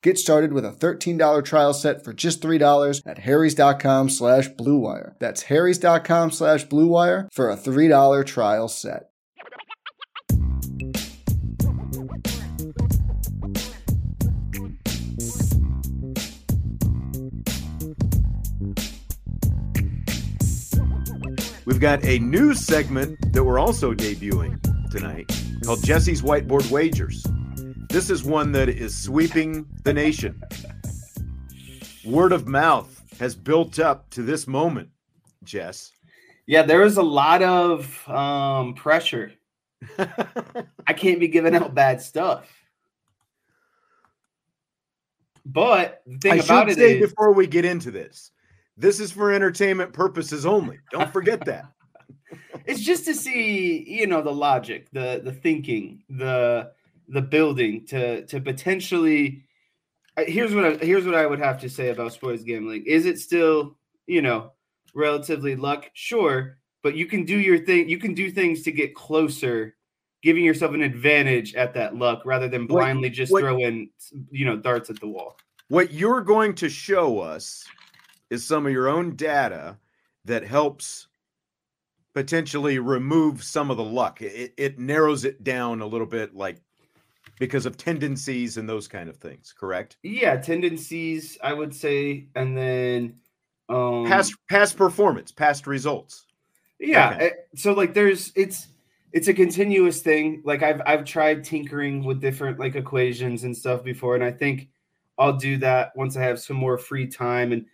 Get started with a $13 trial set for just $3 at harrys.com/bluewire. That's harrys.com/bluewire for a $3 trial set. We've got a new segment that we're also debuting tonight called Jesse's Whiteboard Wagers. This is one that is sweeping the nation. Word of mouth has built up to this moment, Jess. Yeah, there was a lot of pressure. I can't be giving out bad stuff. But the thing about it is... I should say before we get into this, this is for entertainment purposes only. Don't forget that. It's just to see, you know, the logic, the thinking, the building to potentially here's what I would have to say about sports gambling. Is it still, you know, relatively luck? Sure. But you can do your thing. You can do things to get closer, giving yourself an advantage at that luck rather than blindly throw in, you know, darts at the wall. What you're going to show us is some of your own data that helps potentially remove some of the luck. It narrows it down a little bit, like, because of tendencies and those kind of things, correct? Yeah, tendencies, I would say, and then past performance, past results. Yeah, okay. So like it's a continuous thing. Like I've tried tinkering with different like equations and stuff before, and I think I'll do that once I have some more free time. And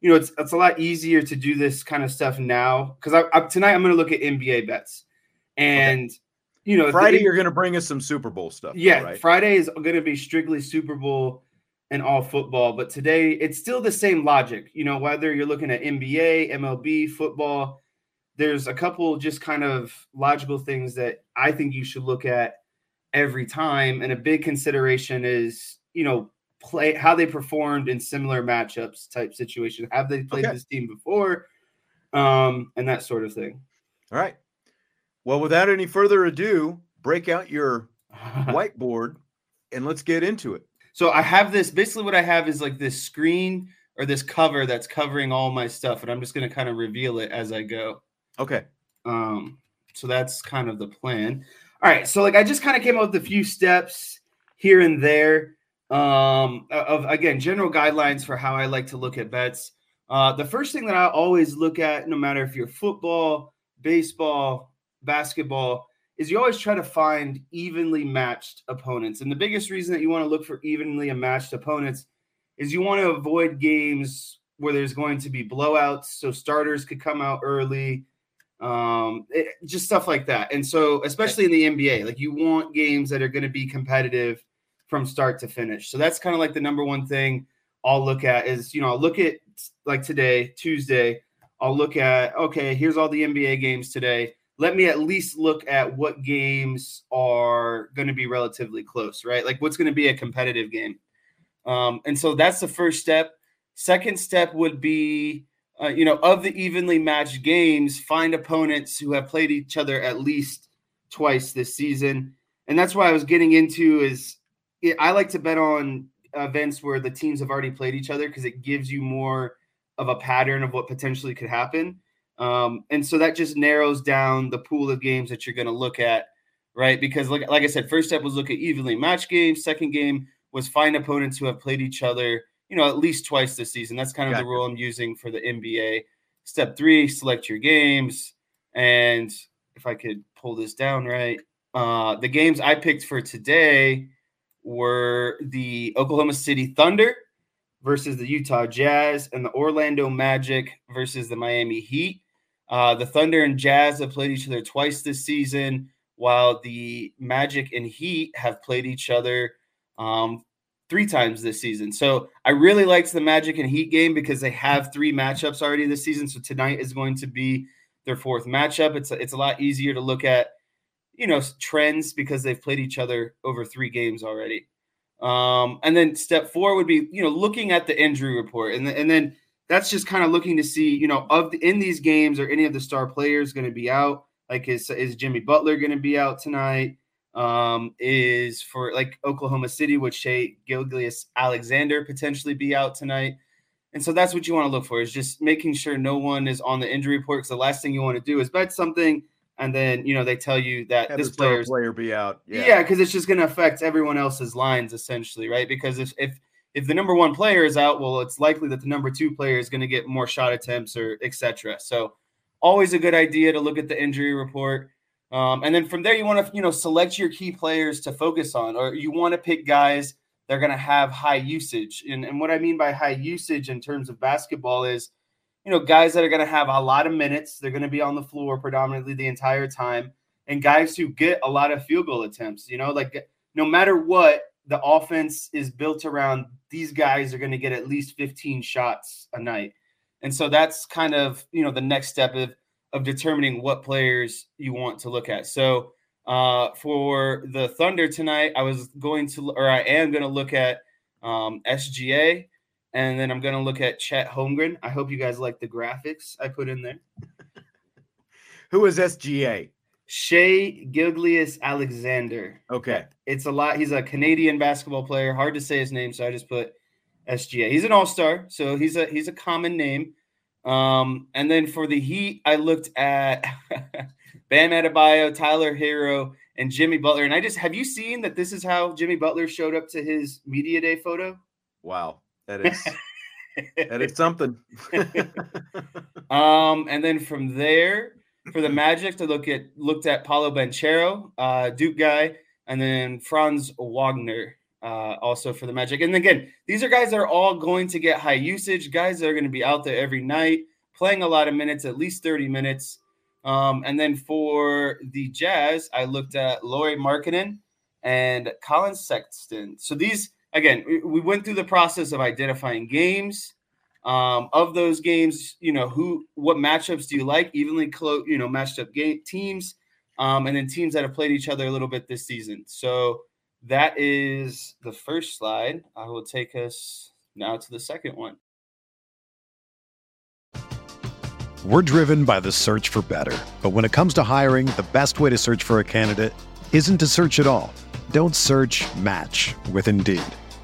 you know, it's a lot easier to do this kind of stuff now because tonight I'm going to look at NBA bets and. Okay. You know, Friday, you're going to bring us some Super Bowl stuff. Yeah, right? Friday is going to be strictly Super Bowl and all football. But today, it's still the same logic. You know, whether you're looking at NBA, MLB, football, there's a couple just kind of logical things that I think you should look at every time. And a big consideration is, you know, play how they performed in similar matchups type situation. Have they played this team before? And that sort of thing. All right. Well, without any further ado, break out your whiteboard and let's get into it. So I have this, basically what I have is like this screen or this cover that's covering all my stuff. And I'm just going to kind of reveal it as I go. Okay. So that's kind of the plan. All right. So like, I just kind of came up with a few steps here and there, of, again, general guidelines for how I like to look at bets. The first thing that I always look at, no matter if you're football, baseball, basketball, is you always try to find evenly matched opponents. And the biggest reason that you want to look for evenly matched opponents is you want to avoid games where there's going to be blowouts. So starters could come out early, just stuff like that. And so, especially in the NBA, like you want games that are going to be competitive from start to finish. So that's kind of like the number one thing I'll look at is, I'll look at like today, Tuesday, I'll look at, okay, here's all the NBA games today. Let me at least look at what games are going to be relatively close, right? Like what's going to be a competitive game. And so that's the first step. Second step would be, of the evenly matched games, find opponents who have played each other at least twice this season. And that's why I was getting into is I like to bet on events where the teams have already played each other because it gives you more of a pattern of what potentially could happen. And so that just narrows down the pool of games that you're going to look at, right? Because like I said, first step was look at evenly matched games. Second game was find opponents who have played each other, at least twice this season. That's kind of the rule I'm using for the NBA. Step three, select your games. And if I could pull this down, right, the games I picked for today were the Oklahoma City Thunder versus the Utah Jazz and the Orlando Magic versus the Miami Heat. The Thunder and Jazz have played each other twice this season, while the Magic and Heat have played each other three times this season. So I really liked the Magic and Heat game because they have three matchups already this season. So tonight is going to be their fourth matchup. It's a lot easier to look at, trends because they've played each other over three games already. And then step four would be, looking at the injury report. And then that's just kind of looking to see, in these games, are any of the star players going to be out? Like is Jimmy Butler going to be out tonight? Is for like Oklahoma City, would Shai Gilgeous-Alexander potentially be out tonight? And so that's what you want to look for, is just making sure no one is on the injury report. Because the last thing you want to do is bet something and then, they tell you that this player be out. Yeah, because it's just going to affect everyone else's lines essentially, right? Because if the number one player is out, well, it's likely that the number two player is going to get more shot attempts or et cetera. So always a good idea to look at the injury report. And then from there, you want to, select your key players to focus on, or you want to pick guys that are going to have high usage. And what I mean by high usage in terms of basketball is, guys that are going to have a lot of minutes. They're going to be on the floor predominantly the entire time, and guys who get a lot of field goal attempts. Like no matter what, the offense is built around these guys are going to get at least 15 shots a night. And so that's kind of, the next step of determining what players you want to look at. So for the Thunder tonight, I am going to look at SGA. And then I'm going to look at Chet Holmgren. I hope you guys like the graphics I put in there. Who is SGA? Shai Gilgeous-Alexander. Okay. It's a lot. He's a Canadian basketball player. Hard to say his name, so I just put SGA. He's an all-star, so he's a common name. And then for the Heat, I looked at Bam Adebayo, Tyler Hero, and Jimmy Butler. And have you seen that this is how Jimmy Butler showed up to his media day photo? Wow. That is something. And then from there, for the Magic, I looked at Paolo Banchero, Duke guy, and then Franz Wagner, also for the Magic. And again, these are guys that are all going to get high usage, guys that are going to be out there every night, playing a lot of minutes, at least 30 minutes. And then for the Jazz, I looked at Lauri Markkinen and Colin Sexton. So these – again, we went through the process of identifying games. Of those games, what matchups do you like? Evenly close, matched up game teams, and then teams that have played each other a little bit this season. So that is the first slide. I will take us now to the second one. We're driven by the search for better. But when it comes to hiring, the best way to search for a candidate isn't to search at all. Don't search, match with Indeed.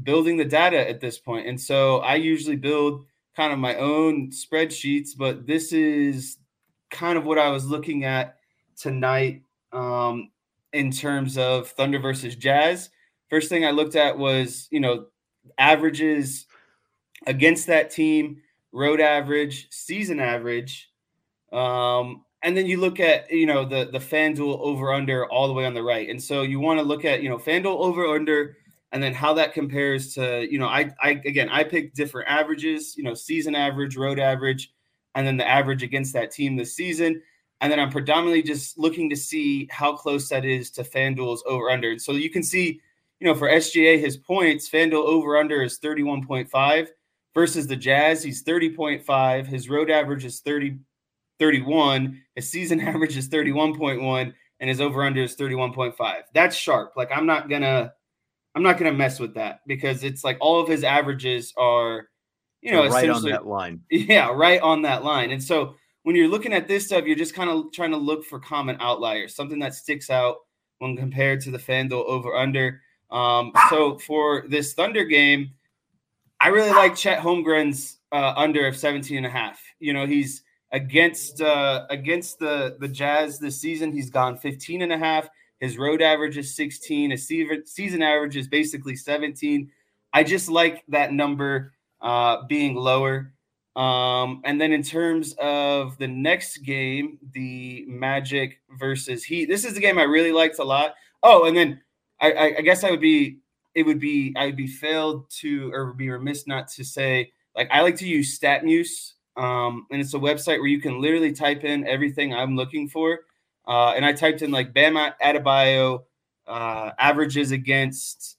building the data at this point. And so I usually build kind of my own spreadsheets, but this is kind of what I was looking at tonight in terms of Thunder versus Jazz. First thing I looked at was, averages against that team, road average, season average. And then you look at, the FanDuel over under all the way on the right. And so you want to look at, FanDuel over under, and then how that compares to, I pick different averages, season average, road average, and then the average against that team this season. And then I'm predominantly just looking to see how close that is to FanDuel's over under. And so you can see, for SGA, his points, FanDuel over under is 31.5 versus the Jazz. He's 30.5. His road average is 31. His season average is 31.1, and his over under is 31.5. That's sharp. Like I'm not gonna mess with that, because it's like all of his averages are, right on that line. Yeah, right on that line. And so when you're looking at this stuff, you're just kind of trying to look for common outliers, something that sticks out when compared to the FanDuel over under. So for this Thunder game, I really like Chet Holmgren's under of 17.5. He's against the Jazz this season, he's gone 15.5. His road average is 16. His season average is basically 17. I just like that number being lower. And then in terms of the next game, the Magic versus Heat, this is the game I really liked a lot. Oh, and then I guess I would be remiss not to say, like, I like to use StatMuse. And it's a website where you can literally type in everything I'm looking for. And I typed in like Bam Adebayo averages against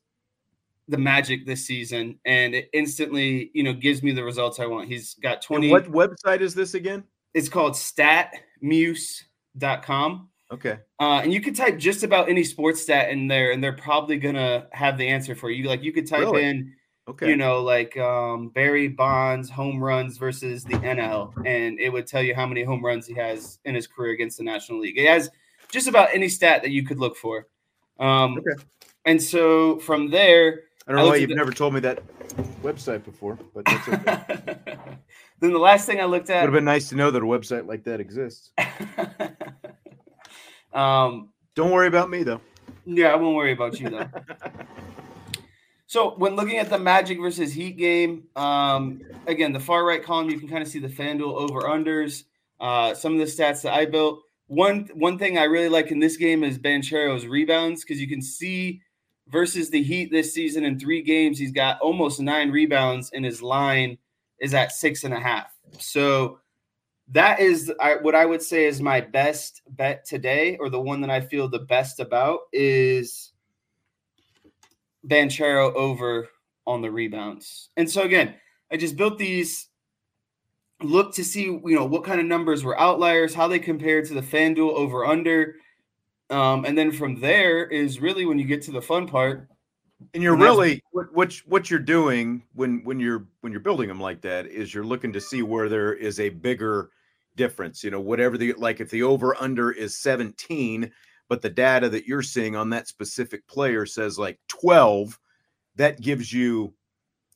the Magic this season, and it instantly, gives me the results I want. He's got 20. And what website is this again? It's called StatMuse.com. Okay. And you could type just about any sports stat in there, and they're probably gonna have the answer for you. Like you could type in, okay, Barry Bonds home runs versus the NL, and it would tell you how many home runs he has in his career against the National League. It has just about any stat that you could look for. Okay. And so from there, I don't know why you've never told me that website before, but that's okay. Then the last thing I looked at, would have been nice to know that a website like that exists. Don't worry about me though. Yeah, I won't worry about you though. So when looking at the Magic versus Heat game, again, the far right column, you can kind of see the FanDuel over-unders, some of the stats that I built. One thing I really like in this game is Banchero's rebounds, because you can see versus the Heat this season in 3 games. He's got almost 9 rebounds, and his line is at 6.5. So that is what I would say is my best bet today, or the one that I feel the best about, is Banchero over on the rebounds. And so, again, I just built these, look to see, you know, what kind of numbers were outliers, how they compared to the FanDuel over-under. And then from there is really when you get to the fun part. And you're really what you're doing when you're building them like that is you're looking to see where there is a bigger difference. You know, whatever the, like if the over under is 17, but the data that you're seeing on that specific player says like 12, that gives you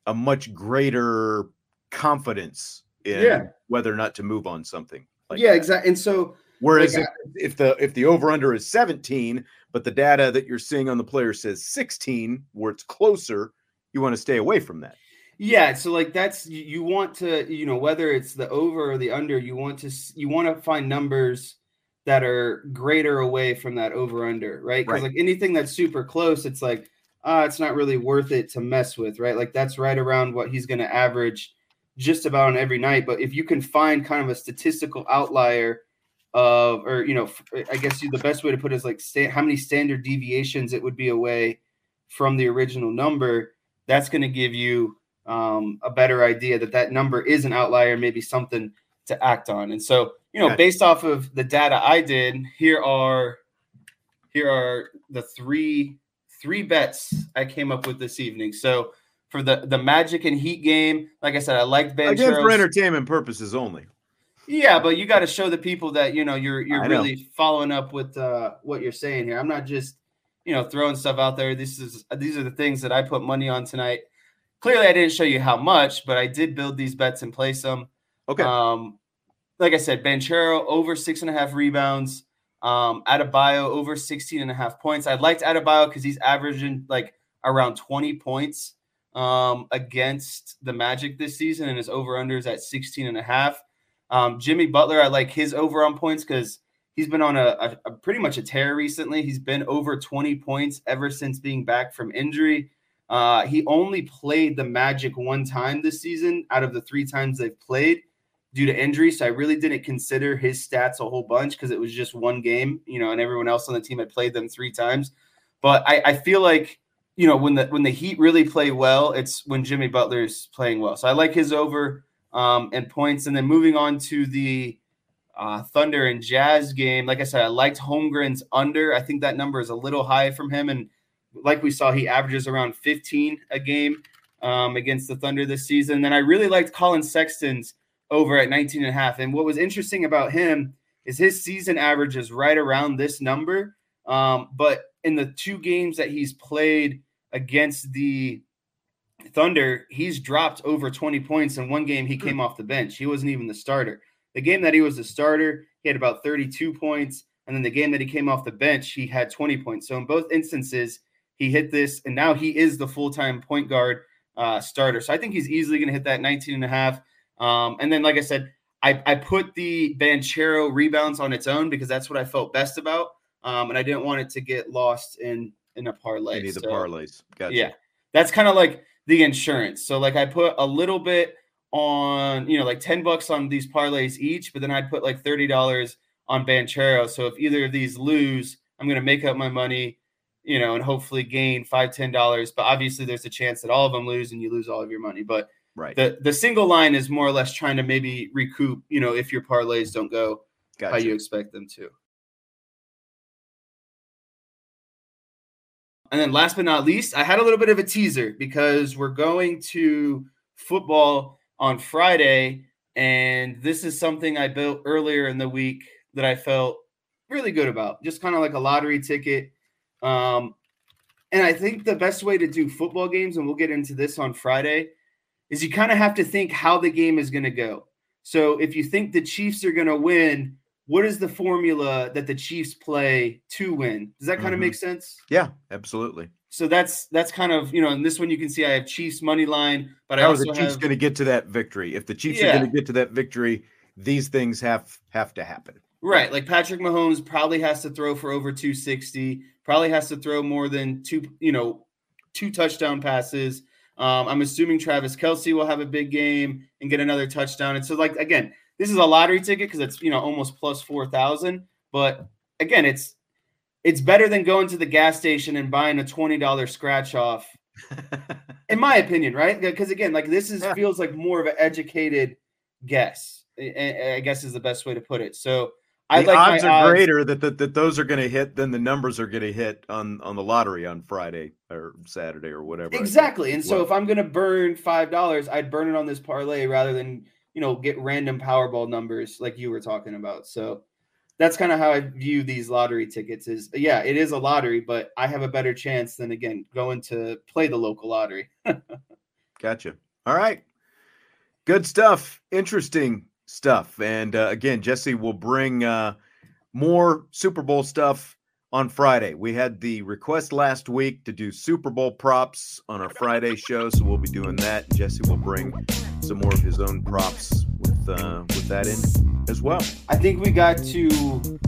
a much greater confidence in whether or not to move on something. Like that. Exactly. And so. Whereas if the over-under is 17, but the data that you're seeing on the player says 16, where it's closer, you want to stay away from that. Yeah, so like that's, you want to, you know, whether it's the over or the under, you want to find numbers that are greater away from that over-under, right? Because like anything that's super close, it's like, it's not really worth it to mess with, right? Like that's right around what he's going to average just about on every night. But if you can find kind of a statistical outlier or, you know, I guess the best way to put it is like how many standard deviations it would be away from the original number. That's going to give you a better idea that number is an outlier, maybe something to act on. And so, you know, based off of the data I did, here are the three bets I came up with this evening. So for the Magic and Heat game, like I said, I liked Banchero's. Again, for entertainment purposes only. Yeah, but you got to show the people that, you know, you're really following up with what you're saying here. I'm not just, you know, throwing stuff out there. These are the things that I put money on tonight. Clearly, I didn't show you how much, but I did build these bets and place them. Okay. Like I said, Banchero over 6.5 rebounds. Adebayo over 16.5 points. I liked Adebayo because he's averaging like around 20 points against the Magic this season, and his over-under is at 16.5. Jimmy Butler, I like his over on points because he's been on a pretty much a tear recently. He's been over 20 points ever since being back from injury. He only played the Magic 1 time this season out of the 3 times they've played due to injury. So I really didn't consider his stats a whole bunch because it was just 1 game, you know, and everyone else on the team had played them 3 times. But I feel like, you know, when the Heat really play well, it's when Jimmy Butler is playing well. So I like his over and points. And then moving on to the Thunder and Jazz game, like I said, I liked Holmgren's under. I think that number is a little high from him. And like we saw, he averages around 15 a game against the Thunder this season. And then I really liked Colin Sexton's over at 19.5. And what was interesting about him is his season average is right around this number. But in the 2 games that he's played against the Thunder, he's dropped over 20 points. In 1 game, he came off the bench. He wasn't even the starter. The game that he was the starter, he had about 32 points. And then the game that he came off the bench, he had 20 points. So in both instances, he hit this, and now he is the full-time point guard starter. So I think he's easily going to hit that 19.5. And then, like I said, I put the Banchero rebounds on its own because that's what I felt best about. And I didn't want it to get lost in a parlay. Any of the parlays. Gotcha. Yeah. That's kind of like the insurance. So like I put a little bit on, you know, like $10 on these parlays each, but then I'd put like $30 on Banchero. So if either of these lose, I'm going to make up my money, you know, and hopefully gain $5, $10. But obviously there's a chance that all of them lose and you lose all of your money. But the single line is more or less trying to maybe recoup, you know, if your parlays don't go how you expect them to. And then last but not least, I had a little bit of a teaser because we're going to football on Friday. And this is something I built earlier in the week that I felt really good about, just kind of like a lottery ticket. And I think the best way to do football games, and we'll get into this on Friday, is you kind of have to think how the game is going to go. So if you think the Chiefs are going to win, what is the formula that the Chiefs play to win? Does that kind of make sense? Yeah, absolutely. So that's kind of, you know, in this one you can see I have Chiefs money line, but I also the Chiefs going to get to that victory. If the Chiefs are going to get to that victory, these things have to happen. Right, like Patrick Mahomes probably has to throw for over 260, probably has to throw more than two, you know, two touchdown passes. I'm assuming Travis Kelsey will have a big game and get another touchdown. And so, like, again, this is a lottery ticket because it's, you know, almost plus 4,000. But again, it's better than going to the gas station and buying a $20 scratch off, in my opinion, right? Because again, like this is feels like more of an educated guess, I guess is the best way to put it. So I like odds my odds are greater that those are going to hit than the numbers are going to hit on the lottery on Friday or Saturday or whatever. Exactly. And so if I'm going to burn $5, I'd burn it on this parlay rather than, you know, get random Powerball numbers like you were talking about. So that's kind of how I view these lottery tickets is, yeah, it is a lottery, but I have a better chance than, again, going to play the local lottery. Gotcha. All right. Good stuff. Interesting stuff. And again, Jesse will bring more Super Bowl stuff on Friday. We had the request last week to do Super Bowl props on our Friday show, so we'll be doing that. Jesse will bring some more of his own props with that in as well. I think we got to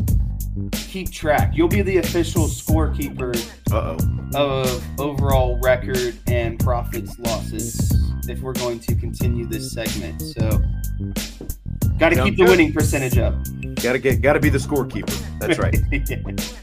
keep track. You'll be the official scorekeeper of overall record and profits losses if we're going to continue this segment. So got to keep the winning percentage up. Got to be the scorekeeper. That's right. Yeah.